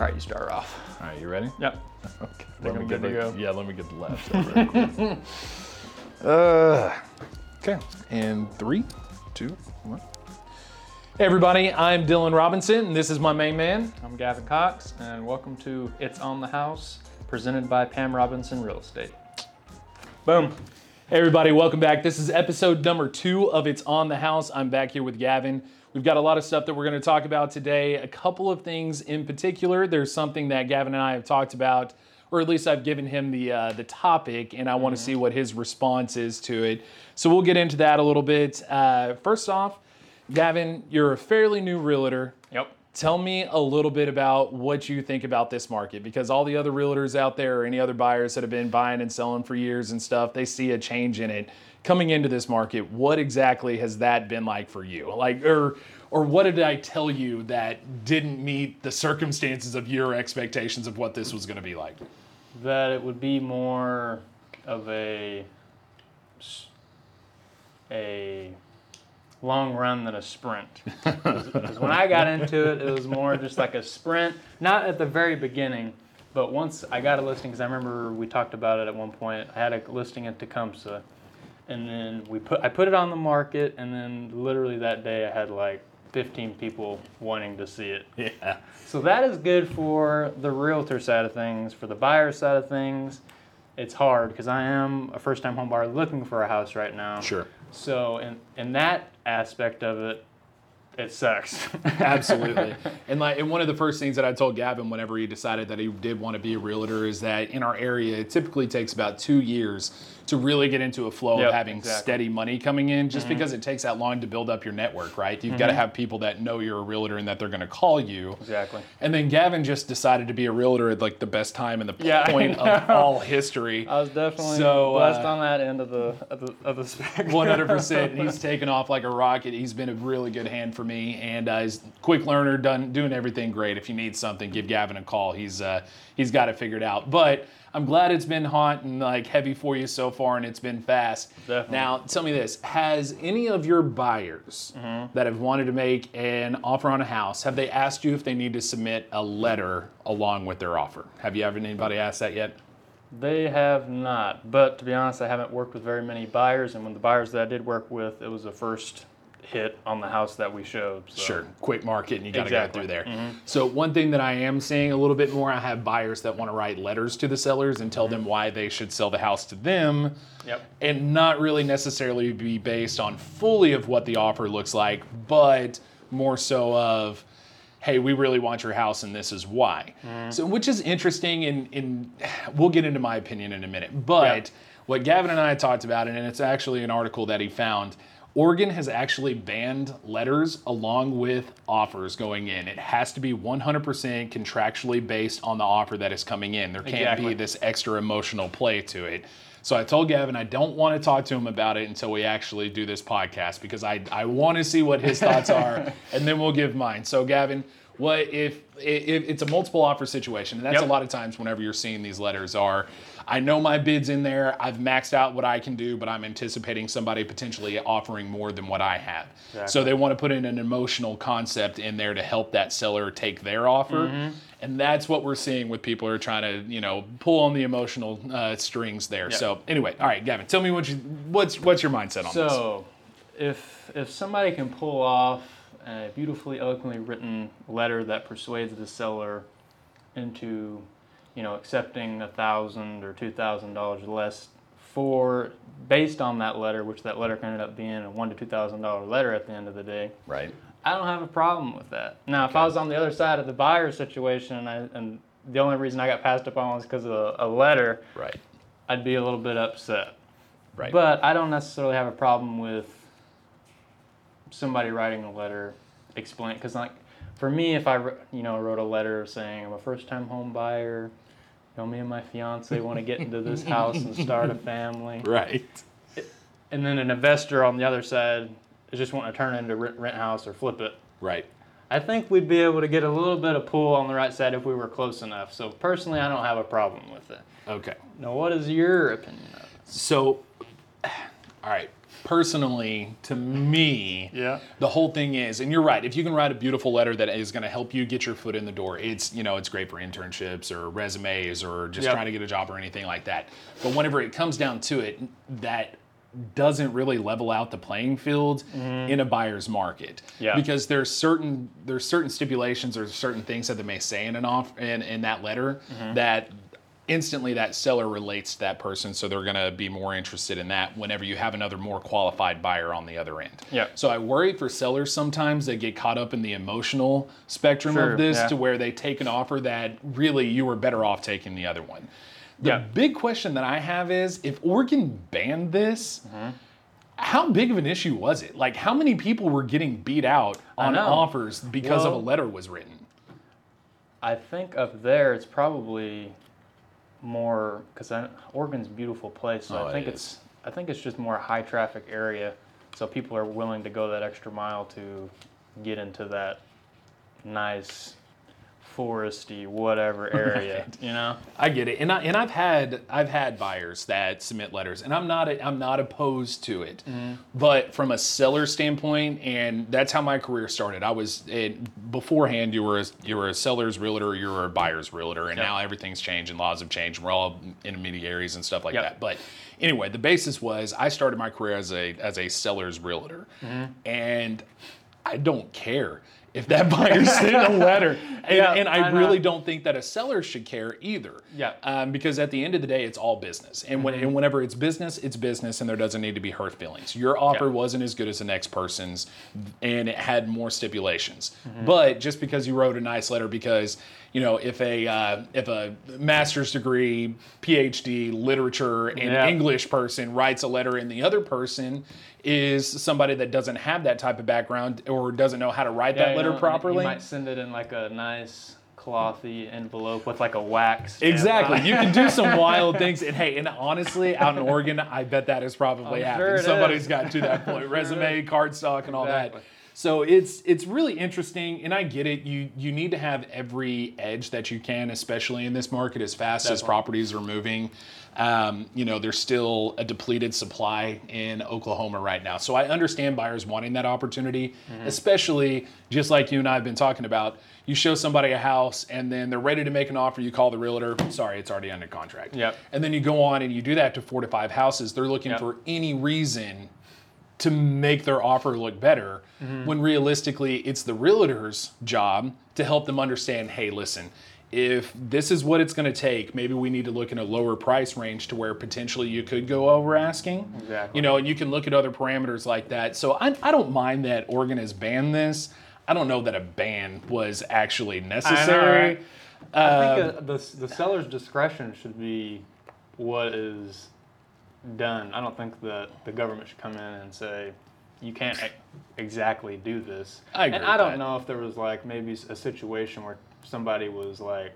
All right, you start off. All right, you ready? Yep. Okay. Let me get to go. Yeah, let me get the laughs over. Okay, and 3, 2, 1. Hey everybody, I'm Dylan Robinson, and this is my main man. I'm Gavin Cox, and welcome to It's on the House, presented by Pam Robinson Real Estate. Boom. Hey everybody, welcome back. This is episode number 2 of It's on the House. I'm back here with Gavin. We've got a lot of stuff that we're going to talk about today. A couple of things in particular. There's something that Gavin and I have talked about, or at least I've given him the topic, and I want to see what his response is to it. So we'll get into that a little bit. First off, Gavin, you're a fairly new realtor. Yep. Tell me a little bit about what you think about this market, because all the other realtors out there or any other buyers that have been buying and selling for years and stuff, they see a change in it. Coming into this market, what exactly has that been like for you? Like, or what did I tell you that didn't meet the circumstances of your expectations of what this was going to be like? That it would be more of a long run than a sprint. Because when I got into it, it was more just like a sprint. Not at the very beginning, but once I got a listing, because I remember we talked about it at one point. I had a listing at Tecumseh, and then I put it on the market, and then literally that day I had like 15 people wanting to see it. Yeah. So that is good for the realtor side of things. For the buyer side of things, it's hard because I am a first-time home buyer looking for a house right now. Sure. So in that aspect of it, it sucks. Absolutely. And one of the first things that I told Gavin whenever he decided that he did want to be a realtor is that in our area, it typically takes about 2 years to really get into a flow of having steady money coming in, just because it takes that long to build up your network, right? You've got to have people that know you're a realtor and that they're going to call you. Exactly. And then Gavin just decided to be a realtor at like the best time and the point of all history. I was definitely blessed on that end of the spectrum. 100%. He's taken off like a rocket. He's been a really good hand for me, and he's a quick learner, doing everything great. If you need something, give Gavin a call. He's got it figured out. But I'm glad it's been hot and like heavy for you so far, and it's been fast. Definitely. Now, tell me this: has any of your buyers that have wanted to make an offer on a house, have they asked you if they need to submit a letter along with their offer? Have you ever anybody asked that yet? They have not. But to be honest, I haven't worked with very many buyers, and when the buyers that I did work with, it was the first hit on the house that we showed. So. Sure, quick market, and you got to go through there. So one thing that I am seeing a little bit more, I have buyers that want to write letters to the sellers and tell them why they should sell the house to them, and not really necessarily be based on fully of what the offer looks like, but more so of, hey, we really want your house and this is why. So, which is interesting, and we'll get into my opinion in a minute, but what Gavin and I talked about, and it's actually an article that he found, Oregon has actually banned letters along with offers going in. It has to be 100% contractually based on the offer that is coming in. There can't be this extra emotional play to it. So I told Gavin I don't want to talk to him about it until we actually do this podcast, because I want to see what his thoughts are, and then we'll give mine. So Gavin, what if it's a multiple offer situation, and that's a lot of times whenever you're seeing these letters are, I know my bid's in there, I've maxed out what I can do, but I'm anticipating somebody potentially offering more than what I have. So they want to put in an emotional concept in there to help that seller take their offer. And that's what we're seeing with people who are trying to, pull on the emotional strings there. So anyway, all right, Gavin, tell me what's your mindset on this? So if somebody can pull off a beautifully, eloquently written letter that persuades the seller into, accepting $1,000 or $2,000 less based on that letter, which that letter can end up being a $1,000 to $2,000 letter at the end of the day. Right. I don't have a problem with that. Now, if I was on the other side of the buyer situation, and the only reason I got passed up on was because of a letter, right, I'd be a little bit upset. Right. But I don't necessarily have a problem with somebody writing a letter, explain, because like for me, if I wrote a letter saying I'm a first-time home buyer, me and my fiance want to get into this house and start a family, right, and then an investor on the other side is just wanting to turn it into rent house or flip it, right, I think we'd be able to get a little bit of pull on the right side if we were close enough. So personally, I don't have a problem with it. Okay. Now, what is your opinion of it? So, all right. personally, to me, the whole thing is, and you're right, if you can write a beautiful letter that is going to help you get your foot in the door, it's, you know, it's great for internships or resumes or just trying to get a job or anything like that. But whenever it comes down to it, that doesn't really level out the playing field in a buyer's market. Because there's certain stipulations or certain things that they may say in an in that letter that instantly that seller relates to that person, so they're going to be more interested in that whenever you have another more qualified buyer on the other end. So I worry for sellers sometimes that get caught up in the emotional spectrum of this to where they take an offer that really you were better off taking the other one. The big question that I have is, if Oregon banned this, how big of an issue was it? Like, how many people were getting beat out on offers because of a letter was written? I think up there it's probably more, because Oregon's a beautiful place, so I think it's just more a high traffic area, so people are willing to go that extra mile to get into that nice foresty, whatever area, you know. I get it, and I've had buyers that submit letters, and I'm not opposed to it, but from a seller standpoint, and that's how my career started. Beforehand, you were a seller's realtor, you were a buyer's realtor, and now everything's changed and laws have changed, and we're all intermediaries and stuff like that. But anyway, the basis was I started my career as a seller's realtor, and I don't care if that buyer sent a letter. And I really don't think that a seller should care either. Because at the end of the day, it's all business. And whenever it's business, and there doesn't need to be hurt feelings. Your offer wasn't as good as the next person's, and it had more stipulations. But just because you wrote a nice letter, because, you know, if a master's degree, PhD, literature, and English person writes a letter, and the other person is somebody that doesn't have that type of background or doesn't know how to write that letter properly. You might send it in like a nice clothy envelope with like a wax stamp. Exactly. You can do some wild things. And hey, and honestly, out in Oregon, I bet that has probably happened. Sure somebody's got to that point. Resume, cardstock, and all that. So it's really interesting, and I get it. You need to have every edge that you can, especially in this market as fast as properties are moving. You know, there's still a depleted supply in Oklahoma right now. So I understand buyers wanting that opportunity, especially just like you and I have been talking about. You show somebody a house, and then they're ready to make an offer. You call the realtor. Sorry, it's already under contract. And then you go on and you do that to 4 to 5 houses. They're looking for any reason to make their offer look better, when realistically it's the realtor's job to help them understand, hey, listen, if this is what it's going to take, maybe we need to look in a lower price range to where potentially you could go over asking. Exactly. You know, and you can look at other parameters like that. So I don't mind that Oregon has banned this. I don't know that a ban was actually necessary. I think the seller's discretion should be what is done. I don't think that the government should come in and say, you can't exactly do this. I agree. And I don't know if there was like maybe a situation where somebody was like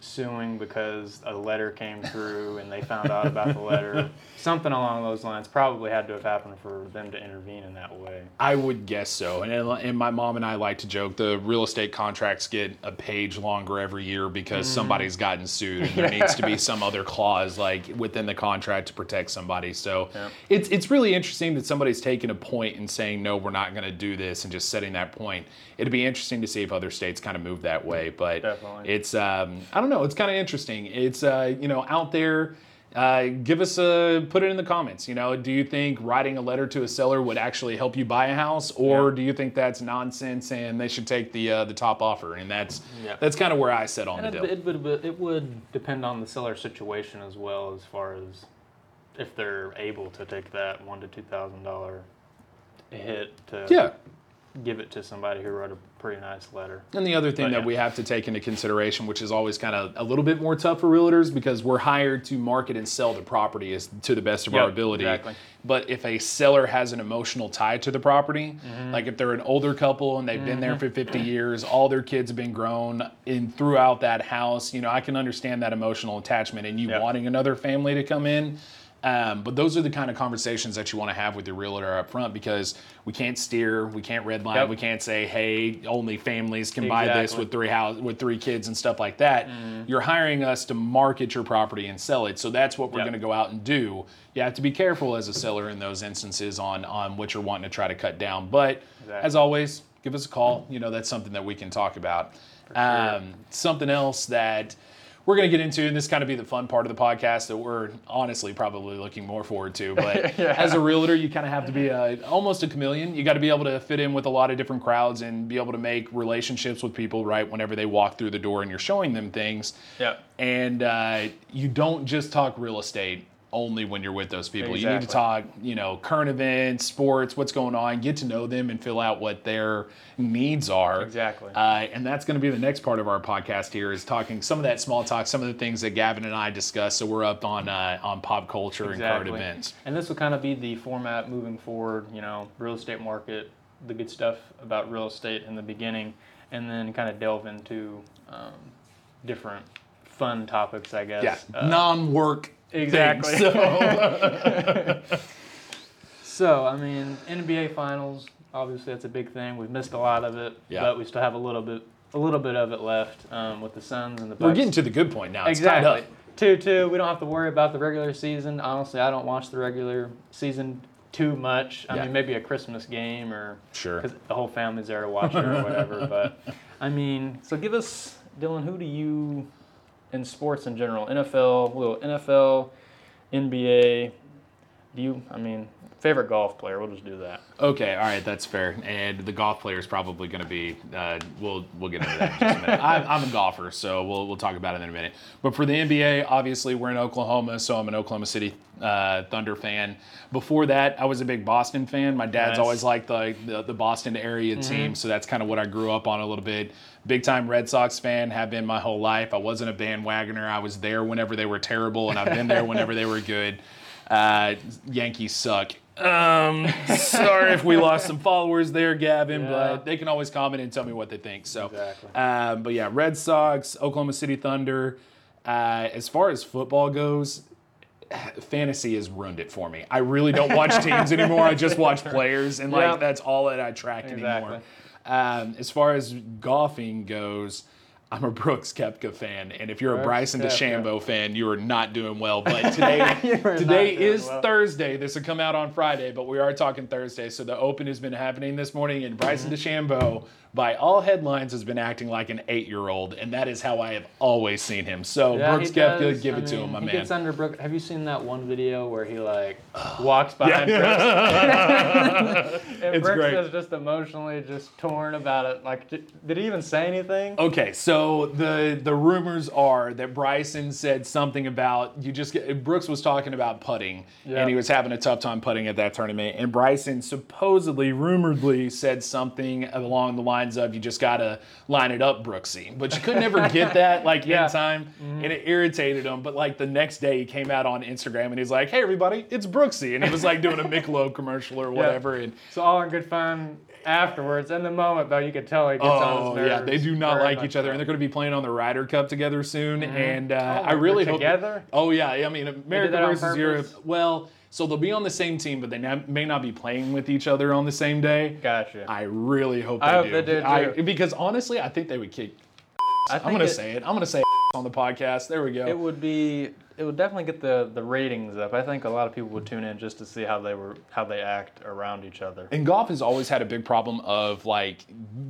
suing because a letter came through and they found out about the letter. Something along those lines probably had to have happened for them to intervene in that way. I would guess so. And my mom and I like to joke, the real estate contracts get a page longer every year because somebody's gotten sued, and there needs to be some other clause like within the contract to protect somebody. So it's really interesting that somebody's taking a point and saying, no, we're not going to do this, and just setting that point. It'd be interesting to see if other states kind of move that way, but it's, I don't know. It's kind of interesting. It's, you know, out there, put it in the comments. You know, do you think writing a letter to a seller would actually help you buy a house, or do you think that's nonsense and they should take the top offer? And that's kind of where I sit on the deal. It would depend on the seller's situation as well, as far as if they're able to take that $1,000 to $2,000 hit to give it to somebody who wrote a pretty nice letter. And the other thing that we have to take into consideration, which is always kind of a little bit more tough for realtors, because we're hired to market and sell the property to the best of our ability. Exactly. But if a seller has an emotional tie to the property, like if they're an older couple and they've been there for 50 years, all their kids have been grown in throughout that house, you know, I can understand that emotional attachment and you wanting another family to come in. But those are the kind of conversations that you want to have with your realtor up front, because we can't steer, we can't redline, we can't say, hey, only families can buy this with three kids and stuff like that. You're hiring us to market your property and sell it. So that's what we're going to go out and do. You have to be careful as a seller in those instances on what you're wanting to try to cut down. But as always, give us a call. You know, that's something that we can talk about. Something else that we're going to get into, and this kind of be the fun part of the podcast that we're honestly probably looking more forward to, but as a realtor, you kind of have to be almost a chameleon. You got to be able to fit in with a lot of different crowds and be able to make relationships with people right whenever they walk through the door and you're showing them things. And you don't just talk real estate only when you're with those people. You need to talk, you know, current events, sports, what's going on, get to know them and fill out what their needs are. And that's going to be the next part of our podcast here, is talking some of that small talk, some of the things that Gavin and I discussed. So we're up on pop culture and current events. And this will kind of be the format moving forward, you know, real estate market, the good stuff about real estate in the beginning, and then kind of delve into different fun topics, I guess. Non-work thing, so. So, I mean, NBA Finals, obviously that's a big thing. We've missed a lot of it, but we still have a little bit of it left with the Suns and the Bucks. We're getting to the good point now. It's tied up. 2-2. We don't have to worry about the regular season. Honestly, I don't watch the regular season too much. I mean, maybe a Christmas game or because the whole family's there to watch it or whatever. But, I mean, so give us, Dylan, who do you... in sports in general, NFL, NBA, favorite golf player, we'll just do that. Okay, all right, that's fair. And the golf player is probably going to be, we'll get into that in just a minute. I'm a golfer, so we'll talk about it in a minute. But for the NBA, obviously we're in Oklahoma, so I'm an Oklahoma City Thunder fan. Before that, I was a big Boston fan. My dad's always liked the Boston area team, so that's kind of what I grew up on a little bit. Big time Red Sox fan, have been my whole life. I wasn't a bandwagoner. I was there whenever they were terrible, and I've been there whenever they were good. Yankees suck. Sorry if we lost some followers there, Gavin, but they can always comment and tell me what they think. So, but yeah, Red Sox, Oklahoma City Thunder. As far as football goes, fantasy has ruined it for me. I really don't watch teams anymore. I just watch players, and like that's all that I track anymore. As far as golfing goes, I'm a Brooks Koepka fan, and if you're a Bryson DeChambeau fan, you are not doing well. But today is Thursday. This will come out on Friday, but we are talking Thursday. So the Open has been happening this morning, and Bryson DeChambeau, by all headlines, has been acting like an 8-year-old, and that is how I have always seen him. So Brooks Koepka, give it to him, my man. Gets under Brooks. Have you seen that one video where he like walks behind Brooks? And Brooks is just emotionally just torn about it. Like, did he even say anything? Okay, so the rumors are that Bryson said something about Brooks was talking about putting, and he was having a tough time putting at that tournament, and Bryson supposedly, rumoredly, said something along the line of, you just gotta line it up, Brooksy. But you could never get that in time, and it irritated him. But like the next day, he came out on Instagram and he's like, "Hey everybody, it's Brooksy," and he was like doing a Michelob commercial or whatever. And so all in good fun afterwards. In the moment though, you could tell he gets on his nerves. Oh yeah, they do not like each other, and they're going to be playing on the Ryder Cup together soon. And I really hope together. Oh yeah, I mean America versus Europe. Well. So they'll be on the same team, but they may not be playing with each other on the same day. Gotcha. I really hope they do. Because honestly, I think they would kick. I'm gonna say on the podcast. There we go. It would definitely get the ratings up. I think a lot of people would tune in just to see how they act around each other. And golf has always had a big problem of like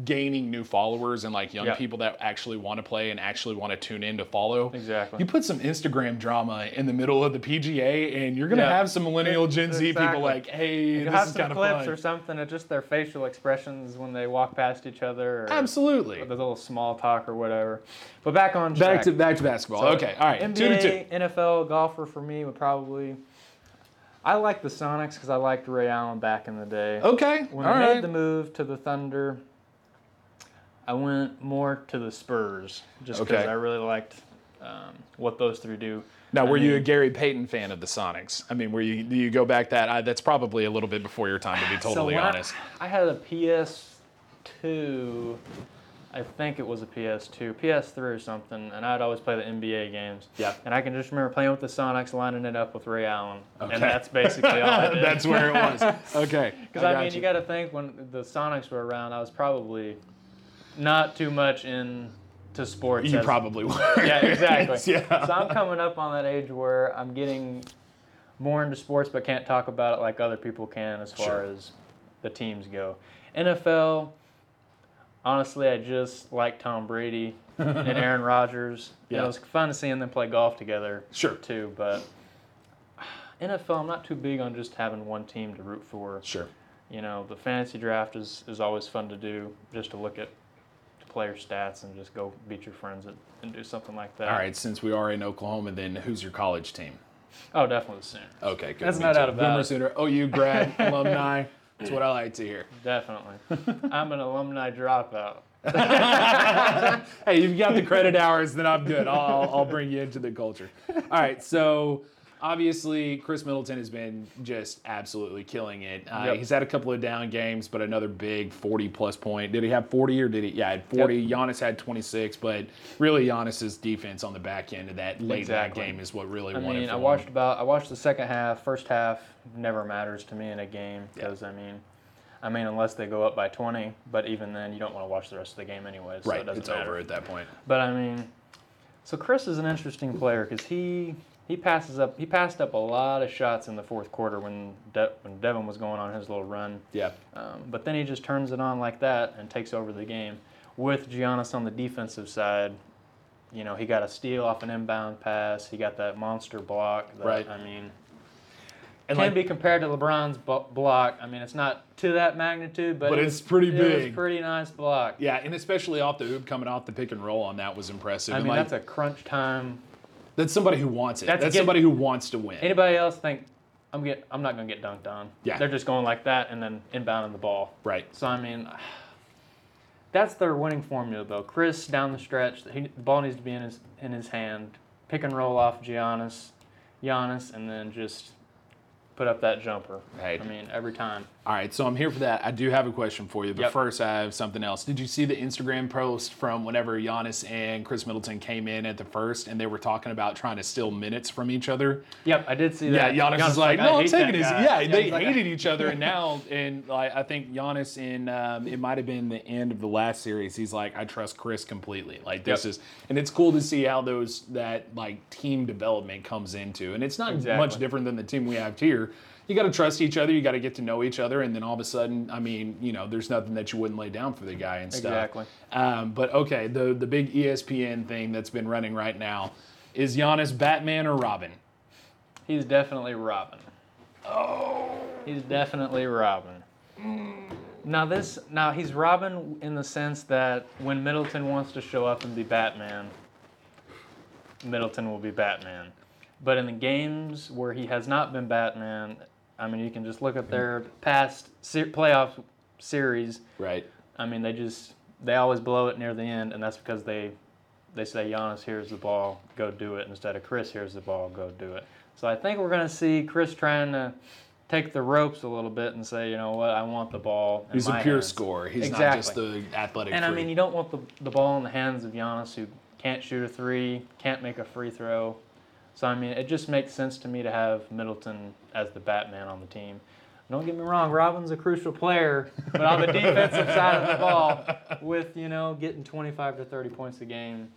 gaining new followers and like young people that actually want to play and actually want to tune in to follow. Exactly. You put some Instagram drama in the middle of the PGA, and you're gonna have some millennial Gen Z people like, hey, this is kind of fun. Have some clips or something of just their facial expressions when they walk past each other. Or absolutely. Or the little small talk or whatever. But back on track. Back to basketball. So, okay, all right. NBA, 2-2. NFL golfer for me would probably. I like the Sonics because I liked Ray Allen back in the day. Okay, when I made the move to the Thunder, I went more to the Spurs just because I really liked what those three do. Now, were you a Gary Payton fan of the Sonics? I mean, do you go back that's probably a little bit before your time, to be totally honest. I had a PS2. I think it was a PS2, PS3 or something, and I'd always play the NBA games. Yeah. And I can just remember playing with the Sonics, lining it up with Ray Allen. Okay. And that's basically all I did. That's where it was. Okay. Because, I mean, you got to think, when the Sonics were around, I was probably not too much into sports. You probably were. Yeah, exactly. Yeah. So I'm coming up on that age where I'm getting more into sports but can't talk about it like other people can as far sure. as the teams go. NFL... Honestly, I just like Tom Brady and Aaron Rodgers. Yeah. You know, it was fun seeing them play golf together, sure. too. But NFL, I'm not too big on just having one team to root for. Sure. You know, the fantasy draft is always fun to do, just to look at player stats and just go beat your friends and do something like that. All right, since we are in Oklahoma, then who's your college team? Oh, definitely the Sooners. Okay, good. That's not out of bounds. Boomer Sooner, OU grad, alumni. That's what I like to hear. Definitely. I'm an alumni dropout. Hey, you've got the credit hours, then I'm good. I'll bring you into the culture. All right, so obviously Chris Middleton has been just absolutely killing it. Yep. He's had a couple of down games, but another big 40-plus point. Did he have 40 or did he? Yeah, he had 40. Yep. Giannis had 26, but really Giannis's defense on the back end of that late exactly. game is what really won it for him. I watched the second half, first half. Never matters to me in a game because, yeah. I mean, unless they go up by 20, but even then you don't want to watch the rest of the game anyway, so right. it doesn't it's matter. Over at that point. But, so Chris is an interesting player because he passed up a lot of shots in the fourth quarter when Devin was going on his little run. Yeah. But then he just turns it on like that and takes over the game. With Giannis on the defensive side, you know, he got a steal off an inbound pass. He got that monster block. That, right. It can be compared to LeBron's block. It's not to that magnitude, but it's pretty big. It was a pretty nice block. Yeah, and especially off the hoop, coming off the pick and roll on that was impressive. That's a crunch time. That's somebody who wants it. That's somebody who wants to win. Anybody else think, I'm not going to get dunked on. Yeah. They're just going like that and then inbounding the ball. Right. So, that's their winning formula, though. Chris, down the stretch, the ball needs to be in his hand. Pick and roll off Giannis, and then just... put up that jumper. Right. Every time. All right, so I'm here for that. I do have a question for you, but yep. first I have something else. Did you see the Instagram post from whenever Giannis and Chris Middleton came in at the first, and they were talking about trying to steal minutes from each other? Yep, I did see that. Yeah, Giannis is like, no, I'm taking this. Yeah, they hated each other, and now, I think Giannis in it might have been the end of the last series. He's like, I trust Chris completely. Like this yep. is, and it's cool to see how that team development comes into, and it's not much different than the team we have here. You got to trust each other. You got to get to know each other, and then all of a sudden, there's nothing that you wouldn't lay down for the guy and stuff. Exactly. But okay, the big ESPN thing that's been running right now is Giannis Batman or Robin? He's definitely Robin. Oh. He's definitely Robin. Mm. Now he's Robin in the sense that when Middleton wants to show up and be Batman, Middleton will be Batman. But in the games where he has not been Batman, you can just look at their past playoff series. Right. They always blow it near the end, and that's because they say, Giannis, here's the ball, go do it, instead of Chris, here's the ball, go do it. So I think we're going to see Chris trying to take the ropes a little bit and say, you know what, I want the ball in my hands. He's a pure scorer. He's not just the athletic freak. And, you don't want the ball in the hands of Giannis, who can't shoot a three, can't make a free throw. So, it just makes sense to me to have Middleton as the Batman on the team. Don't get me wrong, Robin's a crucial player, but on the defensive side of the ball with, getting 25 to 30 points a game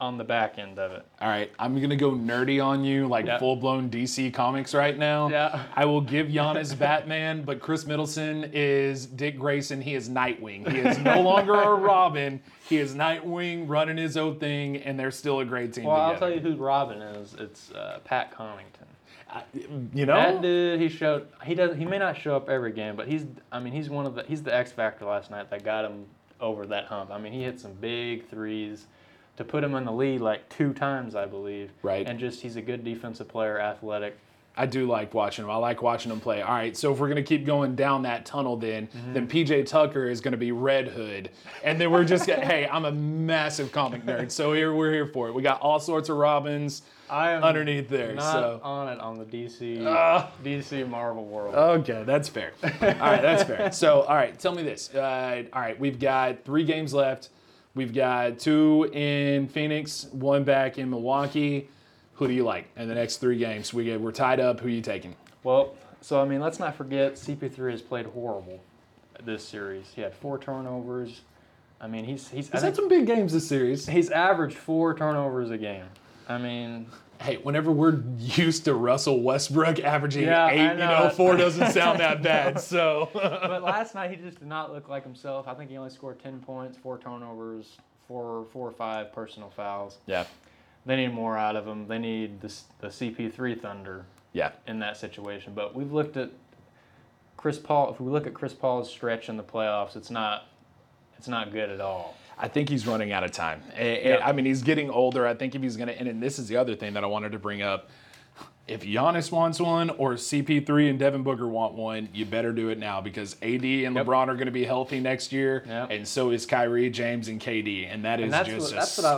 on the back end of it. All right, I'm going to go nerdy on you, like yep. full-blown DC Comics right now. Yeah. I will give Giannis Batman, but Chris Middleton is Dick Grayson. He is Nightwing. He is no longer a Robin. He is Nightwing running his own thing, and they're still a great team together. I'll tell you who Robin is. It's Pat Connaughton. That dude, he may not show up every game, but he's the X factor last night that got him over that hump. He hit some big threes to put him in the lead like two times, I believe. Right. And he's a good defensive player, athletic. I do like watching them. I like watching them play. All right, so if we're going to keep going down that tunnel then PJ Tucker is going to be Red Hood. And then we're just going to, hey, I'm a massive comic nerd, so we're here for it. We got all sorts of Robins underneath there. I'm not on the DC Marvel world. Okay, that's fair. All right, that's fair. So, all right, tell me this. All right, we've got 3 games left. We've got 2 in Phoenix, 1 back in Milwaukee. Who do you like in the next 3 games? We're tied up. Who are you taking? Well, so, I mean, let's not forget CP3 has played horrible this series. He had 4 turnovers. I mean, he's had some big games this series. He's averaged 4 turnovers a game. I mean... Hey, whenever we're used to Russell Westbrook averaging 8, 4 doesn't sound that bad, so... But last night, he just did not look like himself. I think he only scored 10 points, 4 turnovers, 4 or 5 personal fouls. Yeah. They need more out of them. They need the CP3 thunder in that situation. But we've looked at Chris Paul. If we look at Chris Paul's stretch in the playoffs, it's not good at all. I think he's running out of time. I mean, he's getting older. I think if he's going to – and this is the other thing that I wanted to bring up. If Giannis wants one or CP3 and Devin Booker want one, you better do it now because AD and LeBron are going to be healthy next year, and so is Kyrie, James, and KD, and that's a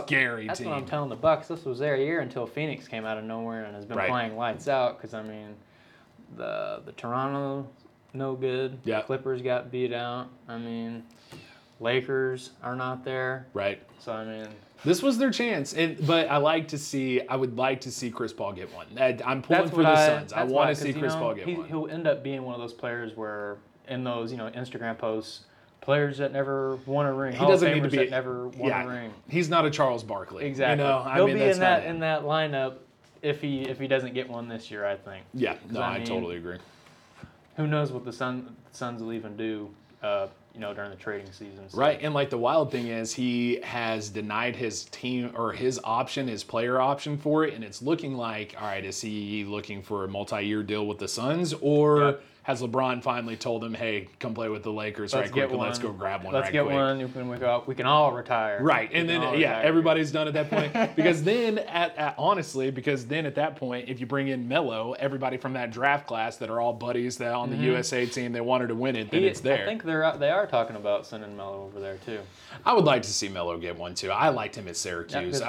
scary team. That's what I'm telling the Bucks. This was their year until Phoenix came out of nowhere and has been playing lights out because, I mean, the Toronto, no good. Yep. The Clippers got beat out. I mean, Lakers are not there. Right. So, I mean... This was their chance, but I would like to see Chris Paul get one. I'm pulling for the Suns. I want to see Chris Paul get one. He'll end up being one of those players where, in those Instagram posts, players that never won a ring. He doesn't need to be that never won a ring. He's not a Charles Barkley. Exactly. He'll be in that lineup if he doesn't get one this year. I think. Yeah. No, I totally agree. Who knows what the Suns will even do? During the trading season. So. Right, and the wild thing is he has denied his team or his player option for it, and it's looking like, all right, is he looking for a multi-year deal with the Suns, or has LeBron finally told him, hey, come play with the Lakers let's go grab one right quick. Let's get one, we can all retire. Right, and then, everybody's done at that point. Because then, at that point, if you bring in Melo, everybody from that draft class that are all buddies that on the USA team, they wanted to win it, then it's there. I think they are talking about sending Melo over there, too. I would like to see Melo get one, too. I liked him at Syracuse.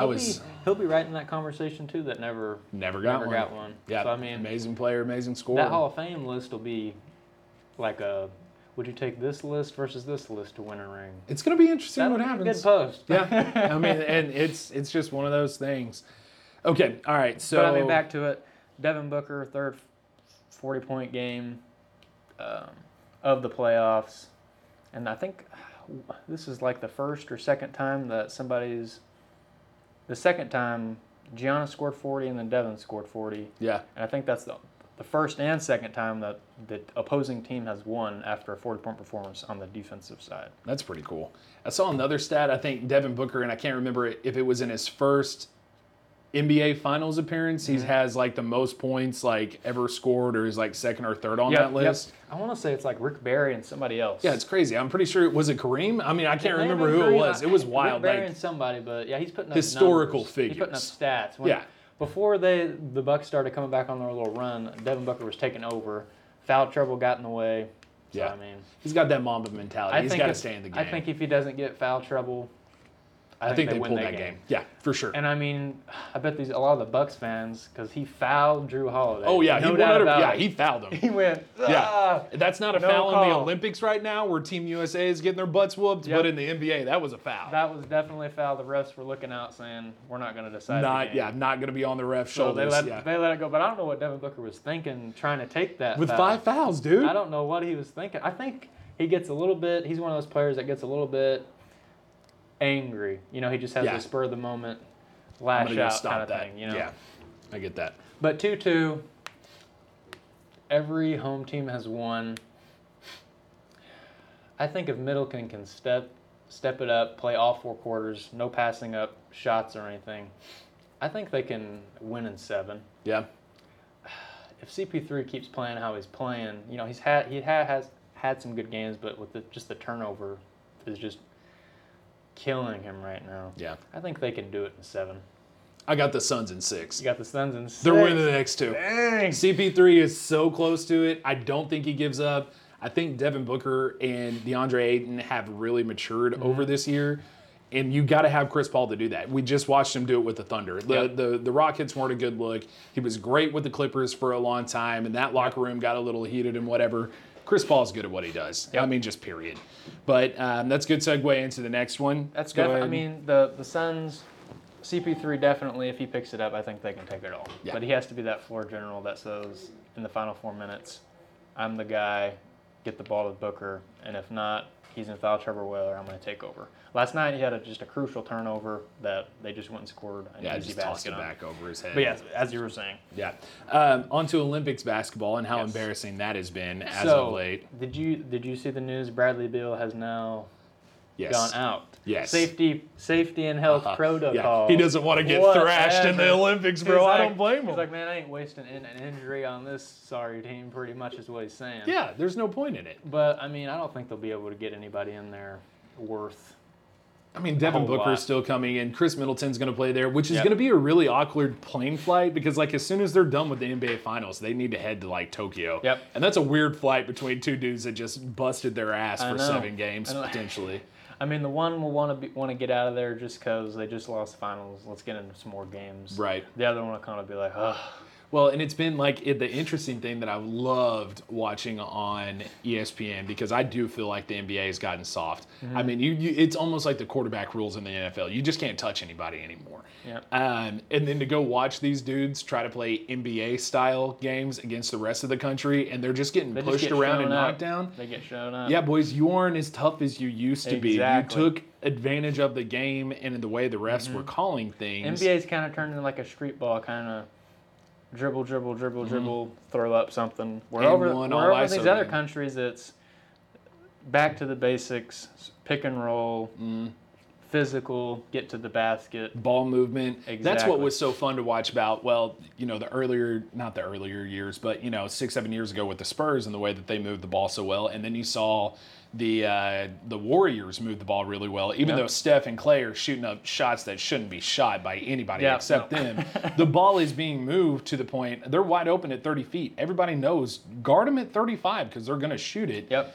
He'll be right in that conversation, too, that never got one. Yeah, so, I mean, amazing player, amazing scorer. That Hall of Fame list will be would you take this list versus this list to win a ring? It's going to be interesting what happens. Good post. Yeah. I mean, and it's just one of those things. Okay. All right. So, but I mean, back to it. Devin Booker, third 40-point game of the playoffs. And I think this is the first or second time that the second time Giannis scored 40 and then Devin scored 40. Yeah. And I think that's the first and second time that the opposing team has won after a 40-point performance on the defensive side. That's pretty cool. I saw another stat. I think Devin Booker, and I can't remember if it was in his first NBA Finals appearance, he has the most points ever scored, or is second or third on that list. Yep. I want to say it's Rick Barry and somebody else. Yeah, it's crazy. I'm pretty sure was it Kareem. I mean, I can't remember who it was. It was wild. Rick Barry and somebody, but he's putting up historical numbers. Figures. He's putting up stats. Before the Bucks started coming back on their little run, Devin Booker was taking over. Foul trouble got in the way. So, yeah, I mean, he's got that Mamba mentality. He's got to stay in the game. I think if he doesn't get foul trouble, I think they win that game. Yeah, for sure. And I mean, I bet a lot of the Bucks fans, because he fouled Drew Holiday. Oh yeah, he fouled him. He went. That's not a foul call. In the Olympics right now, where Team USA is getting their butts whooped. Yep. But in the NBA, that was a foul. That was definitely a foul. The refs were looking out, saying, "We're not going to decide." Not going to be on the ref's shoulders. They let it go. But I don't know what Devin Booker was thinking, trying to take that with foul. 5 fouls, dude. I don't know what he was thinking. I think he gets a little bit. He's one of those players that gets a little bit angry. He just has the spur of the moment lash out kind of thing. Yeah, I get that. But 2-2, every home team has won. I think if Middleton can step it up, play all 4 quarters, no passing up shots or anything, I think they can win in 7. Yeah. If CP3 keeps playing how he's playing, he has had some good games, but with just the turnover is just killing him right now. Yeah. I think they can do it in 7. I got the Suns in six. You got the Suns in six. They're winning the next two. Dang. CP3 is so close to it. I don't think he gives up. I think Devin Booker and DeAndre Ayton have really matured over this year. And you got to have Chris Paul to do that. We just watched him do it with the Thunder. The Rockets weren't a good look. He was great with the Clippers for a long time, and that locker room got a little heated and whatever. Chris Paul's good at what he does. Yep. I mean, just period. But that's a good segue into the next one. That's good. I mean, the Suns, CP3 definitely, if he picks it up, I think they can take it all. Yeah. But he has to be that floor general that says in the final 4 minutes, I'm the guy, get the ball to Booker, and if not, he's in foul trouble, whether I'm going to take over. Last night, he had just a crucial turnover that they just went and scored. Just tossed it back over his head. But yeah, as you were saying. Yeah. On to Olympics basketball and how embarrassing that has been as of late. Did you see the news? Bradley Beal has now gone out. Yes. Safety and health protocol. Yeah. He doesn't want to get thrashed in the Olympics, bro. I don't blame him. He's like, man, I ain't wasting an injury on this sorry team, pretty much is what he's saying. Yeah, there's no point in it. But, I mean, I don't think they'll be able to get anybody in there worth. I mean, Devin Booker is still coming in. Chris Middleton's going to play there, which is going to be a really awkward plane flight because, like, as soon as they're done with the NBA Finals, they need to head to, like, Tokyo. Yep. And that's a weird flight between two dudes that just busted their ass for 7 games, potentially. I mean, the one will want to get out of there just because they just lost the finals. Let's get into some more games. Right. The other one will kind of be like, ugh. Well, and it's been like the interesting thing that I've loved watching on ESPN because I do feel like the NBA has gotten soft. Mm-hmm. I mean, it's almost like the quarterback rules in the NFL. You just can't touch anybody anymore. Yep. And then to go watch these dudes try to play NBA-style games against the rest of the country, and they're just getting pushed around and knocked down. They get shown up. Yeah, boys, you aren't as tough as you used to be. You took advantage of the game and in the way the refs were calling things. NBA's kind of turned into like a street ball kind of. Dribble, dribble, throw up something. We're over these other countries, it's back to the basics, pick and roll, physical, get to the basket. Ball movement. Exactly. That's what was so fun to watch about, the earlier years, but 6-7 years ago with the Spurs and the way that they moved the ball so well. And then you saw the Warriors move the ball really well, even though Steph and Clay are shooting up shots that shouldn't be shot by anybody except them. The ball is being moved to the point. They're wide open at 30 feet. Everybody knows, guard them at 35 because they're going to shoot it. Yep.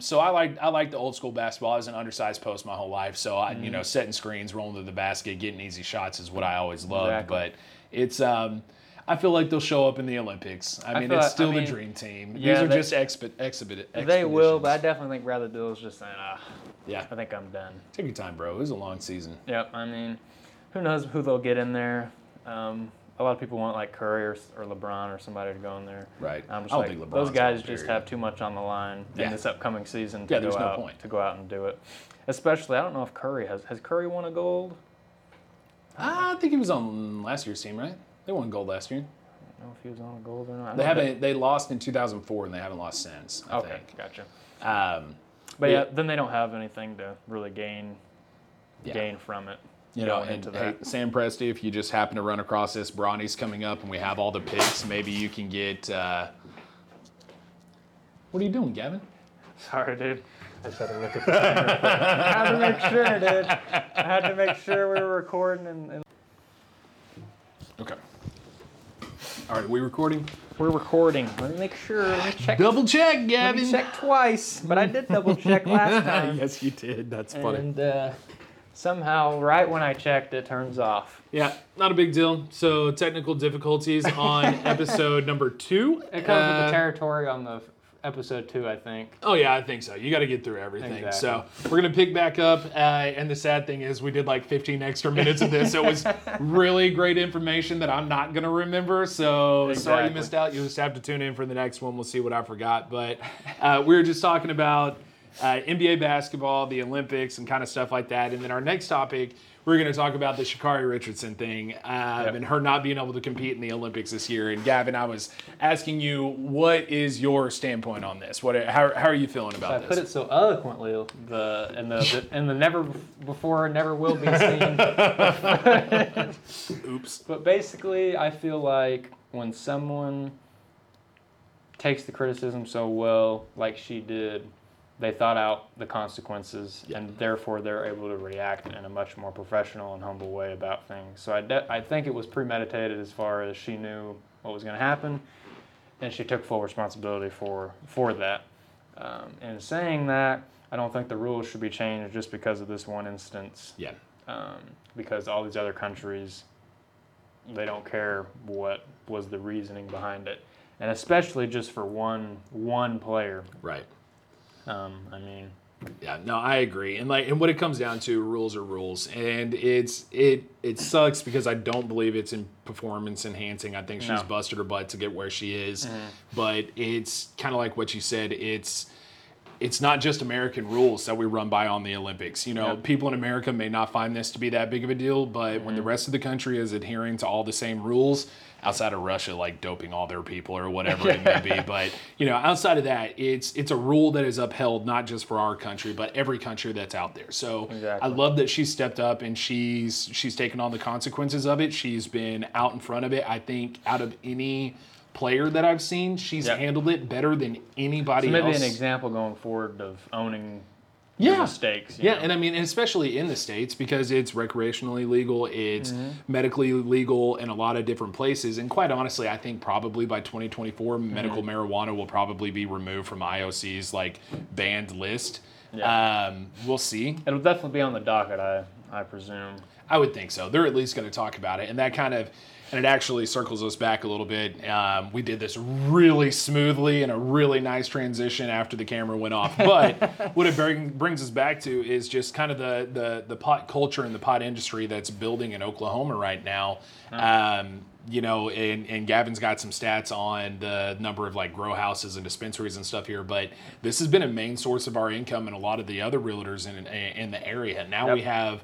So I like the old school basketball. I was an undersized post my whole life. So, I setting screens, rolling to the basket, getting easy shots is what I always loved. Exactly. But it's I feel like they'll show up in the Olympics. I mean, it's still the dream team. Yeah, these are just exhibitions. They will, but I definitely think Bradley Beal is just saying, I think I'm done. Take your time, bro. It was a long season. Yep. I mean, who knows who they'll get in there. A lot of people want like Curry or LeBron or somebody to go in there. Right. I don't think LeBron's those guys just have too much on the line in this upcoming season to go out and do it. Especially, I don't know if Curry has Curry won a gold? I think he was on last year's team, right? They won gold last year. I don't know if he was on a gold or not. They lost in 2004 and they haven't lost since. I think. Gotcha. Then they don't have anything to really gain from it. Sam Presti, if you just happen to run across this, Bronny's coming up and we have all the picks. Maybe you can get. What are you doing, Gavin? Sorry, dude. I just had to look at the camera. I had to make sure, dude. I had to make sure we were recording and... Okay. All right, are we recording? We're recording. Let me make sure. Double check, Gavin. I checked twice, but I did double check last time. Yes, you did. That's funny. And somehow, right when I checked, it turns off. Yeah, not a big deal. So technical difficulties on episode number 2. It comes with the territory on the episode 2, I think. Oh, yeah, I think so. You got to get through everything. Exactly. So we're going to pick back up. And the sad thing is we did like 15 extra minutes of this. So it was really great information that I'm not going to remember. So sorry you missed out. You'll just have to tune in for the next one. We'll see what I forgot. But we were just talking about NBA basketball, the Olympics, and kind of stuff like that. And then our next topic, we're going to talk about the Sha'Carri Richardson thing and her not being able to compete in the Olympics this year. And Gavin, I was asking you, what is your standpoint on this? How are you feeling about this? I put it so eloquently, the never before, never will be seen. Oops. But basically, I feel like when someone takes the criticism so well, like she did, they thought out the consequences, yeah. and therefore they're able to react in a much more professional and humble way about things. So I think it was premeditated as far as she knew what was going to happen, and she took full responsibility for that. And saying that, I don't think the rules should be changed just because of this one instance. Yeah. Because all these other countries, they don't care what was the reasoning behind it, and especially just for one player. Right. I mean, yeah, no, I agree. And like, and what it comes down to, rules are rules, and it sucks because I don't believe it's in performance enhancing. I think she's busted her butt to get where she is, but it's kind of like what you said. It's not just American rules that we run by on the Olympics. You know, people in America may not find this to be that big of a deal, but when the rest of the country is adhering to all the same rules, outside of Russia, like doping all their people or whatever it may be. But, you know, outside of that, it's a rule that is upheld not just for our country, but every country that's out there. So I love that she stepped up and she's taken on the consequences of it. She's been out in front of it. I think out of any player that I've seen, she's handled it better than anybody else. Maybe an example going forward of owning mistakes. You know? And I mean, especially in the States, because it's recreationally legal, it's medically legal in a lot of different places. And quite honestly, I think probably by 2024, medical marijuana will probably be removed from IOC's like banned list. Yeah. We'll see. It'll definitely be on the docket, I presume. I would think so. They're at least going to talk about it. And that kind of... And it actually circles us back a little bit. We did this really smoothly and a really nice transition after the camera went off. But what it brings us back to is just kind of the pot culture and the pot industry that's building in Oklahoma right now. You know, and Gavin's got some stats on the number of like grow houses and dispensaries and stuff here, but this has been a main source of our income and a lot of the other realtors in the area. Now we have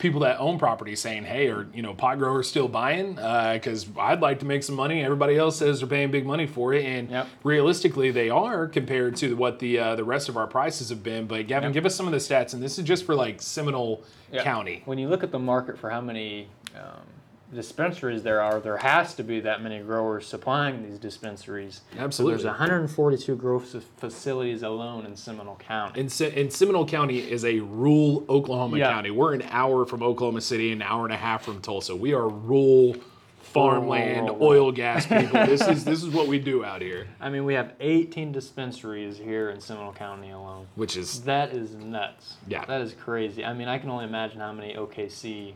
people that own property saying, hey, are, you know, pot growers still buying? Because I'd like to make some money. Everybody else says they're paying big money for it. And realistically, they are compared to what the rest of our prices have been. But Gavin, give us some of the stats. And this is just for like Seminole County. When you look at the market for how many dispensaries there are, there has to be that many growers supplying these dispensaries. Absolutely. So there's 142 grow facilities alone in Seminole County. And Seminole County is a rural Oklahoma county. We're an hour from Oklahoma City, an hour and a half from Tulsa. We are rural farmland, oil, gas people. This is what we do out here. I mean, we have 18 dispensaries here in Seminole County alone. That is nuts. Yeah. That is crazy. I mean, I can only imagine how many OKC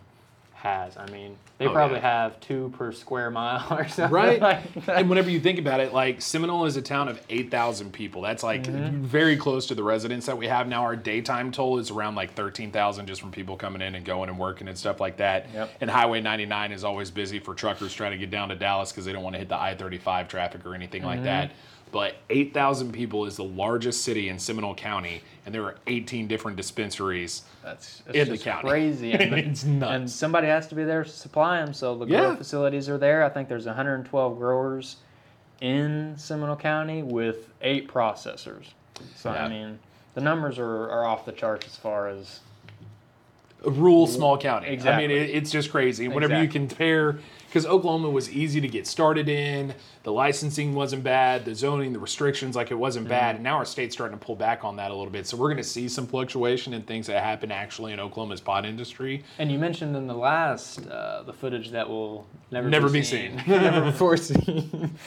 has. I mean, they probably have two per square mile or something. Right? Like that. And whenever you think about it, like Seminole is a town of 8,000 people. That's like very close to the residents that we have now. Our daytime toll is around like 13,000 just from people coming in and going and working and stuff like that. Yep. And Highway 99 is always busy for truckers trying to get down to Dallas because they don't want to hit the I-35 traffic or anything like that. But 8,000 people is the largest city in Seminole County, and there are 18 different dispensaries in the county. That's crazy. It's nuts. And somebody has to be there to supply them, so the grow facilities are there. I think there's 112 growers in Seminole County with 8 processors. So, I mean, the numbers are off the charts as far as... A rural small county. Exactly. I mean, it's just crazy. Exactly. Whenever you compare... Because Oklahoma was easy to get started in, the licensing wasn't bad, the zoning, the restrictions, like it wasn't bad. And now our state's starting to pull back on that a little bit. So we're going to see some fluctuation in things that happen actually in Oklahoma's pot industry. And you mentioned in the last, the footage that will never be seen. Never before seen.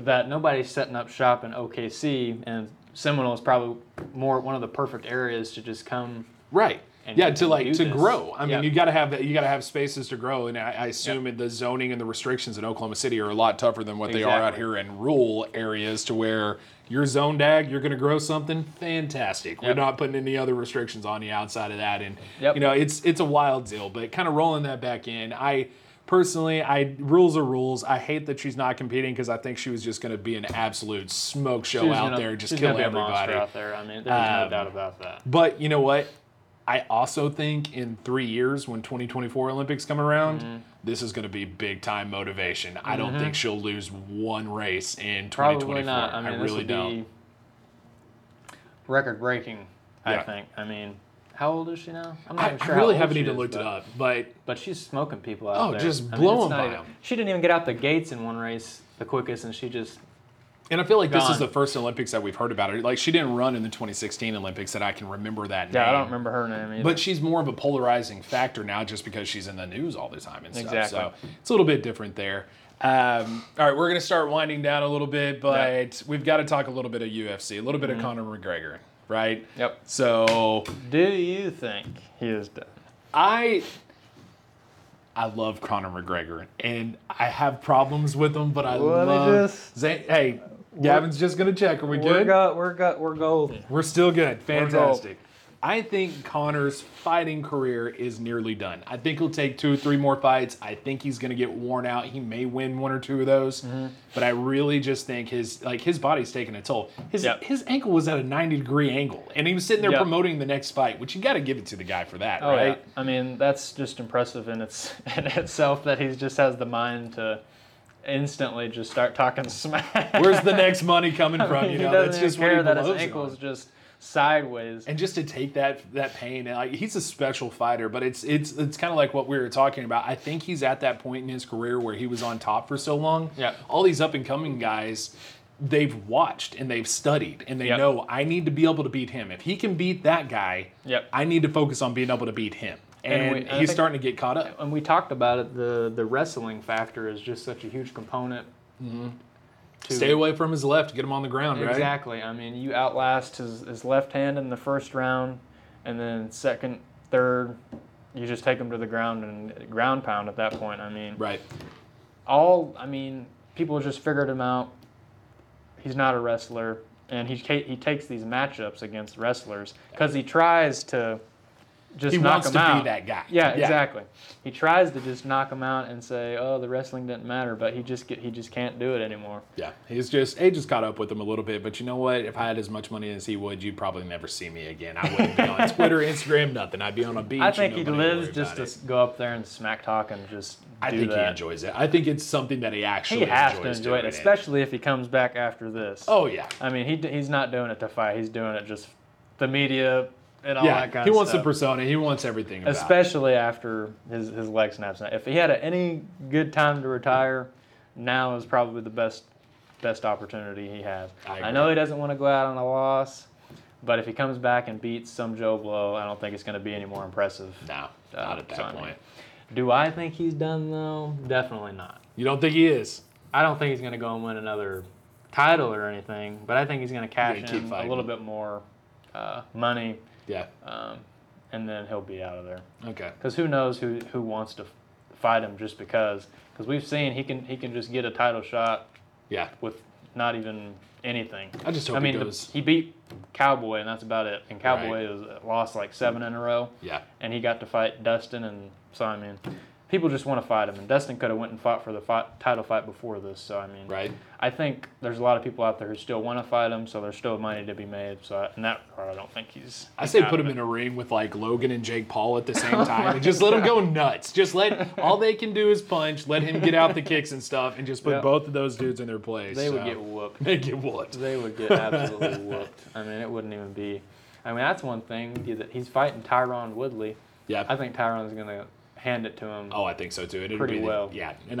That nobody's setting up shop in OKC, and Seminole is probably more one of the perfect areas to just come. Right. Yeah, to grow. I mean, you got to have spaces to grow, and I assume the zoning and the restrictions in Oklahoma City are a lot tougher than what they are out here in rural areas, to where you're zoned ag, you're going to grow something fantastic. We're not putting any other restrictions on you outside of that, and you know, it's a wild deal. But kind of rolling that back in, Personally, rules are rules. I hate that she's not competing because I think she was just going to be an absolute smoke show out there, just kill everybody. Out there. I mean, there's no doubt about that. But you know what? I also think in 3 years, when 2024 Olympics come around, this is going to be big-time motivation. I don't think she'll lose one race in 2024. Probably not. I mean, this would be record-breaking, I think. I mean... How old is she now? I'm not even sure. I really haven't even looked it up, but she's smoking people out there. Oh, just blowing by them. She didn't even get out the gates in one race the quickest, and she just And I feel like this is the first Olympics that we've heard about her. Like, she didn't run in the 2016 Olympics that I can remember that name. Yeah, I don't remember her name either. But she's more of a polarizing factor now just because she's in the news all the time and stuff. Exactly. So it's a little bit different there. All right, we're going to start winding down a little bit, but we've got to talk a little bit of UFC, a little bit of Conor McGregor, right? Yep. So do you think he is done? I love Conor McGregor, and I have problems with him, but I Hey, Gavin's just going to check. Are we good? We're golden. We're still good. Fantastic. I think Conor's fighting career is nearly done. I think he'll take 2 or 3 more fights. I think he's going to get worn out. He may win 1 or 2 of those. Mm-hmm. But I really just think his body's taking a toll. His ankle was at a 90-degree angle, and he was sitting there promoting the next fight, which you got to give it to the guy for that, right? Yeah. I mean, that's just impressive in itself that he just has the mind to instantly just start talking smack. Where's the next money coming from? He doesn't even care that his ankle is just sideways, and just to take that pain, like, he's a special fighter, but it's kind of like what we were talking about. I think he's at that point in his career where he was on top for so long. Yeah, all these up and coming guys, they've watched and they've studied and they know I need to be able to beat him. If he can beat that guy, I need to focus on being able to beat him. And he's starting to get caught up. And we talked about it. The wrestling factor is just such a huge component. Mm-hmm. Stay away from his left, get him on the ground, right? Exactly. I mean, you outlast his left hand in the first round, and then second, third, you just take him to the ground and ground pound at that point. I mean, right. People just figured him out. He's not a wrestler, and he takes these matchups against wrestlers because he tries to just knock him out. He wants to be that guy. Yeah, exactly. He tries to just knock him out and say, "Oh, the wrestling didn't matter," but he just can't do it anymore. Yeah, he's just caught up with him a little bit. But you know what? If I had as much money as he would, you'd probably never see me again. I wouldn't be on Twitter, Instagram, nothing. I'd be on a beach. I think he lives just to go up there and smack talk and just. I think he enjoys it. I think it's something that he actually enjoys. He has to enjoy it, especially if he comes back after this. Oh yeah. I mean, he's not doing it to fight. He's doing it just the media. And all that kind of stuff. He wants the persona. He wants everything about it. Especially after his leg snaps. Now, if he had any good time to retire, now is probably the best opportunity he has. I know he doesn't want to go out on a loss, but if he comes back and beats some Joe Blow, I don't think it's going to be any more impressive. No, not at that point. Do I think he's done, though? Definitely not. You don't think he is? I don't think he's going to go and win another title or anything, but I think he's going to cash in a little bit more money. Yeah. And then he'll be out of there. Okay. Because who knows who wants to fight him just because? Because we've seen he can just get a title shot. Yeah. With not even anything. I just hope he goes. He beat Cowboy and that's about it. And Cowboy lost like 7 in a row. Yeah. And he got to fight Dustin and Simon. People just want to fight him, and Dustin could have went and fought for the title fight before this. So I think there's a lot of people out there who still want to fight him, so there's still money to be made. So in that regard, I don't think he's. I say put him in a ring with like Logan and Jake Paul at the same time, and just let him go nuts. Just let all they can do is punch. Let him get out the kicks and stuff, and just put both of those dudes in their place. They would get whooped. They get whooped. They would get absolutely whooped. I mean, it wouldn't even be. I mean, that's one thing that he's fighting Tyron Woodley. Yeah. I think Tyron's gonna hand it to him. Oh, I think so too. It'd pretty well. Yeah, and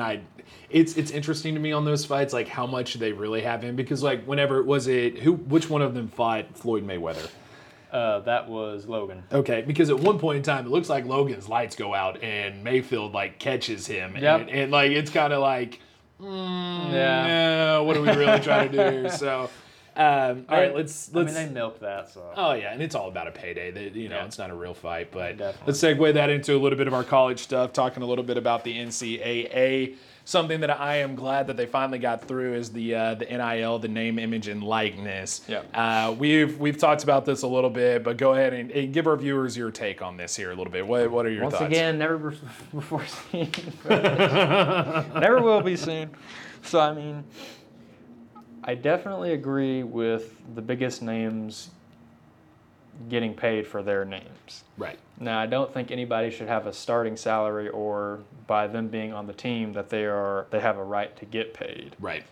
it's interesting to me on those fights, like how much they really have in, because like whenever which one of them fought Floyd Mayweather? That was Logan. Okay, because at one point in time, it looks like Logan's lights go out and Mayfield like catches him, and like it's kind of like, what are we really trying to do here? So. All right, let's. I mean, they milk that. So. Oh yeah, and it's all about a payday. It's not a real fight, but let's segue that into a little bit of our college stuff. Talking a little bit about the NCAA. Something that I am glad that they finally got through is the NIL, the name, image, and likeness. Yeah. We've talked about this a little bit, but go ahead and give our viewers your take on this here a little bit. What are your thoughts? Once again, never before seen. Never will be seen. So I mean. I definitely agree with the biggest names getting paid for their names. Right. Now, I don't think anybody should have a starting salary or by them being on the team that they have a right to get paid. Right.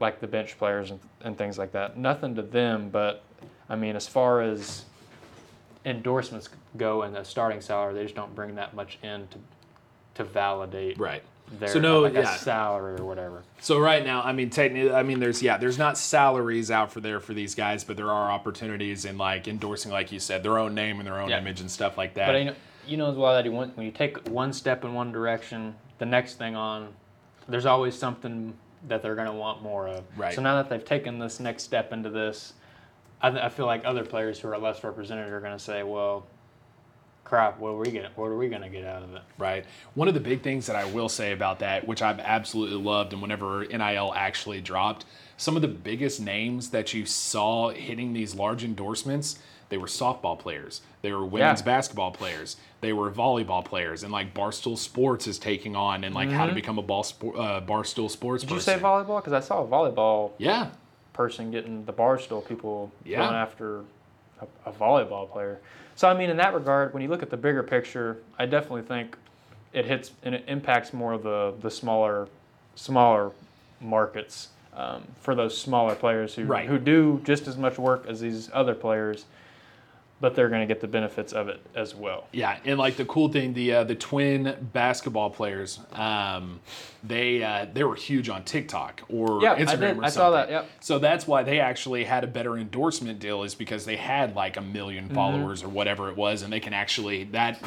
Like the bench players and things like that. Nothing to them, but, I mean, as far as endorsements go and the starting salary, they just don't bring that much in to to validate right. their a salary or whatever. So right now, I mean, technically, I mean, there's not salaries out for there for these guys, but there are opportunities in like endorsing, like you said, their own name and their own image and stuff like that. But you know as well that when you take one step in one direction, the next thing on, there's always something that they're going to want more of. Right. So now that they've taken this next step into this, I feel like other players who are less represented are going to say, well, crap, what are we going to get out of it? Right. One of the big things that I will say about that, which I've absolutely loved, and whenever NIL actually dropped, some of the biggest names that you saw hitting these large endorsements, they were softball players. They were women's basketball players. They were volleyball players. And, like, Barstool Sports is taking on and, like, how to become a Barstool Sports person. Did you say volleyball? Because I saw a volleyball person getting the Barstool people going after a volleyball player. So, I mean, in that regard, when you look at the bigger picture, I definitely think it hits and it impacts more of the smaller markets for those smaller players who do just as much work as these other players, but they're going to get the benefits of it as well. Yeah, and like the cool thing, the twin basketball players, they were huge on TikTok or Instagram or something. I saw that, yep. So that's why they actually had a better endorsement deal, is because they had like 1 million followers or whatever it was, and they can actually, that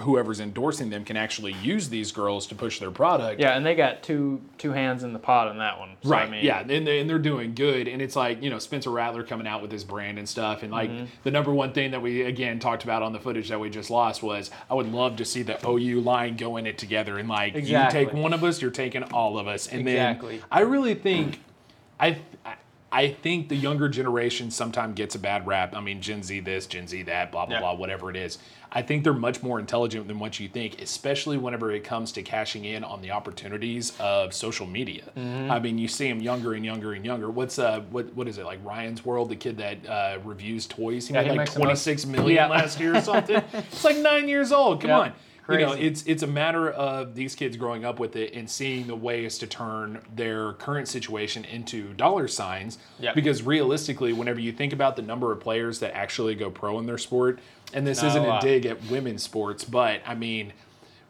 whoever's endorsing them can actually use these girls to push their product. Yeah, and they got two hands in the pot on that one. So right, I mean, yeah, and they're doing good, and it's like, you know, Spencer Rattler coming out with his brand and stuff, and like the number one thing that we again talked about on the footage that we just lost was, I would love to see the OU line go in it together and like you take one of us, you're taking all of us. And then I really think I think the younger generation sometimes gets a bad rap. I mean, Gen Z this, Gen Z that, blah blah blah, whatever it is. I think they're much more intelligent than what you think, especially whenever it comes to cashing in on the opportunities of social media. I mean, you see them younger and younger and younger. What's what is it, like Ryan's World, the kid that reviews toys? He made like 26 million last year or something. It's like 9 years old. Come on. Crazy. You know, it's a matter of these kids growing up with it and seeing the ways to turn their current situation into dollar signs. Yep. Because realistically, whenever you think about the number of players that actually go pro in their sport, and this isn't a dig at women's sports, but I mean,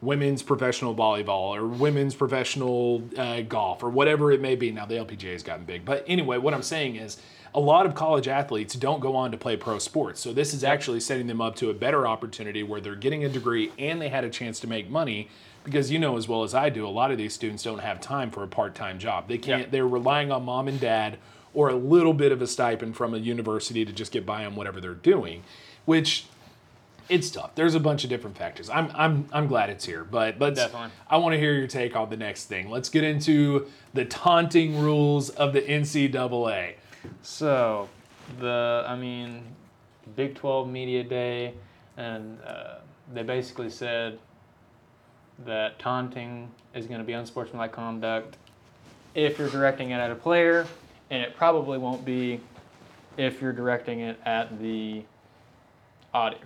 women's professional volleyball or women's professional golf or whatever it may be. Now, the LPGA has gotten big. But anyway, what I'm saying is, a lot of college athletes don't go on to play pro sports. So this is actually setting them up to a better opportunity where they're getting a degree and they had a chance to make money, because you know as well as I do, a lot of these students don't have time for a part-time job. They can't. They're relying on mom and dad or a little bit of a stipend from a university to just get by on whatever they're doing, which it's tough. There's a bunch of different factors. I'm glad it's here, but I want to hear your take on the next thing. Let's get into the taunting rules of the NCAA. So, Big 12 Media Day, and they basically said that taunting is going to be unsportsmanlike conduct if you're directing it at a player, and it probably won't be if you're directing it at the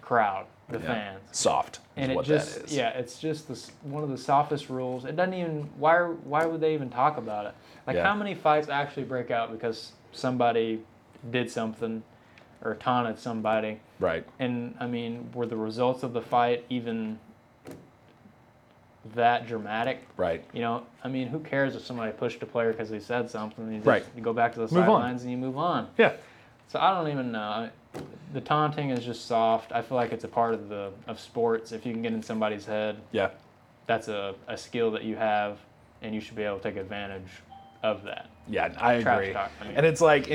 crowd, the fans. Soft is what that is. Yeah, it's just one of the softest rules. It doesn't even, why would they even talk about it? Like, how many fights actually break out because somebody did something or taunted somebody? Right. And, I mean, were the results of the fight even that dramatic? Right. You know, I mean, who cares if somebody pushed a player because he said something? You go back to the sidelines and you move on. Yeah. So I don't even know. The taunting is just soft. I feel like it's a part of sports. If you can get in somebody's head, that's a skill that you have, and you should be able to take advantage of that. Yeah, I agree. And it's like,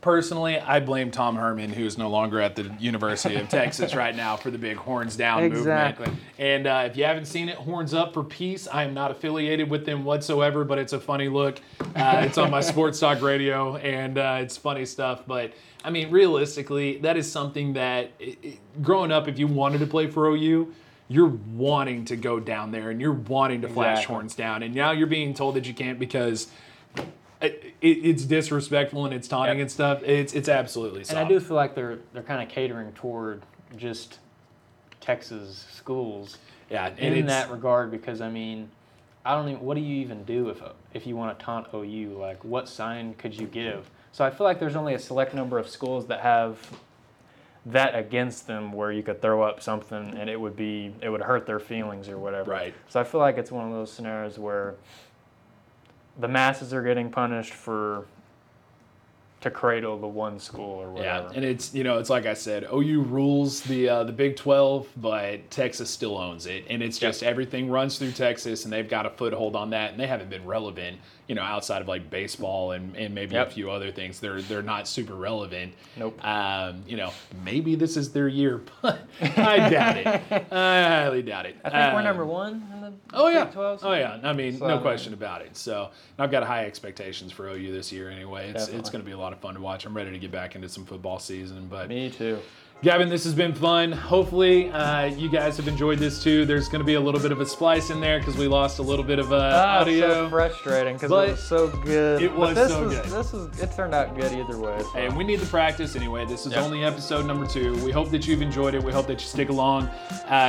personally, I blame Tom Herman, who's no longer at the University of Texas right now, for the big Horns Down movement. And if you haven't seen it, Horns Up for Peace. I am not affiliated with them whatsoever, but it's a funny look. It's on my sports talk radio, and it's funny stuff. But, I mean, realistically, that is something that, growing up, if you wanted to play for OU, you're wanting to go down there, and you're wanting to flash horns down. And now you're being told that you can't because it's disrespectful and it's taunting and stuff. It's absolutely soft. And I do feel like they're kind of catering toward just Texas schools in that regard, because, I mean, I don't even, what do you even do if you want to taunt OU? Like, what sign could you give? So I feel like there's only a select number of schools that have that against them where you could throw up something and it would hurt their feelings or whatever. Right. So I feel like it's one of those scenarios where the masses are getting punished to cradle the one school or whatever. Yeah, and it's like I said, OU rules the Big 12, but Texas still owns it, and it's just everything runs through Texas, and they've got a foothold on that, and they haven't been relevant, outside of like baseball and maybe a few other things. They're not super relevant. Nope. Maybe this is their year, but I doubt it. I highly doubt it. I think we're number one in the Big 12. Oh yeah, no question about it. So I've got high expectations for OU this year anyway. It's going to be a lot of fun to watch. I'm ready to get back into some football season. But me too. Gavin, this has been fun. Hopefully you guys have enjoyed this too. There's going to be a little bit of a splice in there because we lost a little bit of audio. So frustrating because it was so good. It turned out good either way. So. And we need the practice anyway. This is only episode number 2. We hope that you've enjoyed it. We hope that you stick along.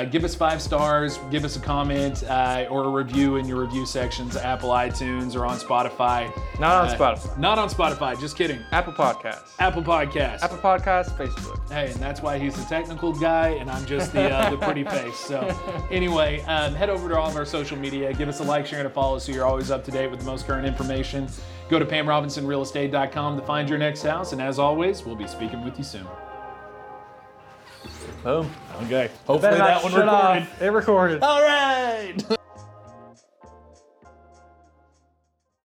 Give us 5 stars. Give us a comment or a review in your review sections, Apple iTunes or on Spotify. Not on Spotify. Just kidding. Apple Podcasts. Apple Podcasts, Facebook. Hey, and that's why he's the technical guy and I'm just the pretty face. So anyway, head over to all of our social media. Give us a like, share, and a follow so you're always up to date with the most current information. Go to PamRobinsonRealEstate.com to find your next house. And as always, we'll be speaking with you soon. Boom. Okay. Hopefully that one recorded. It recorded. All right.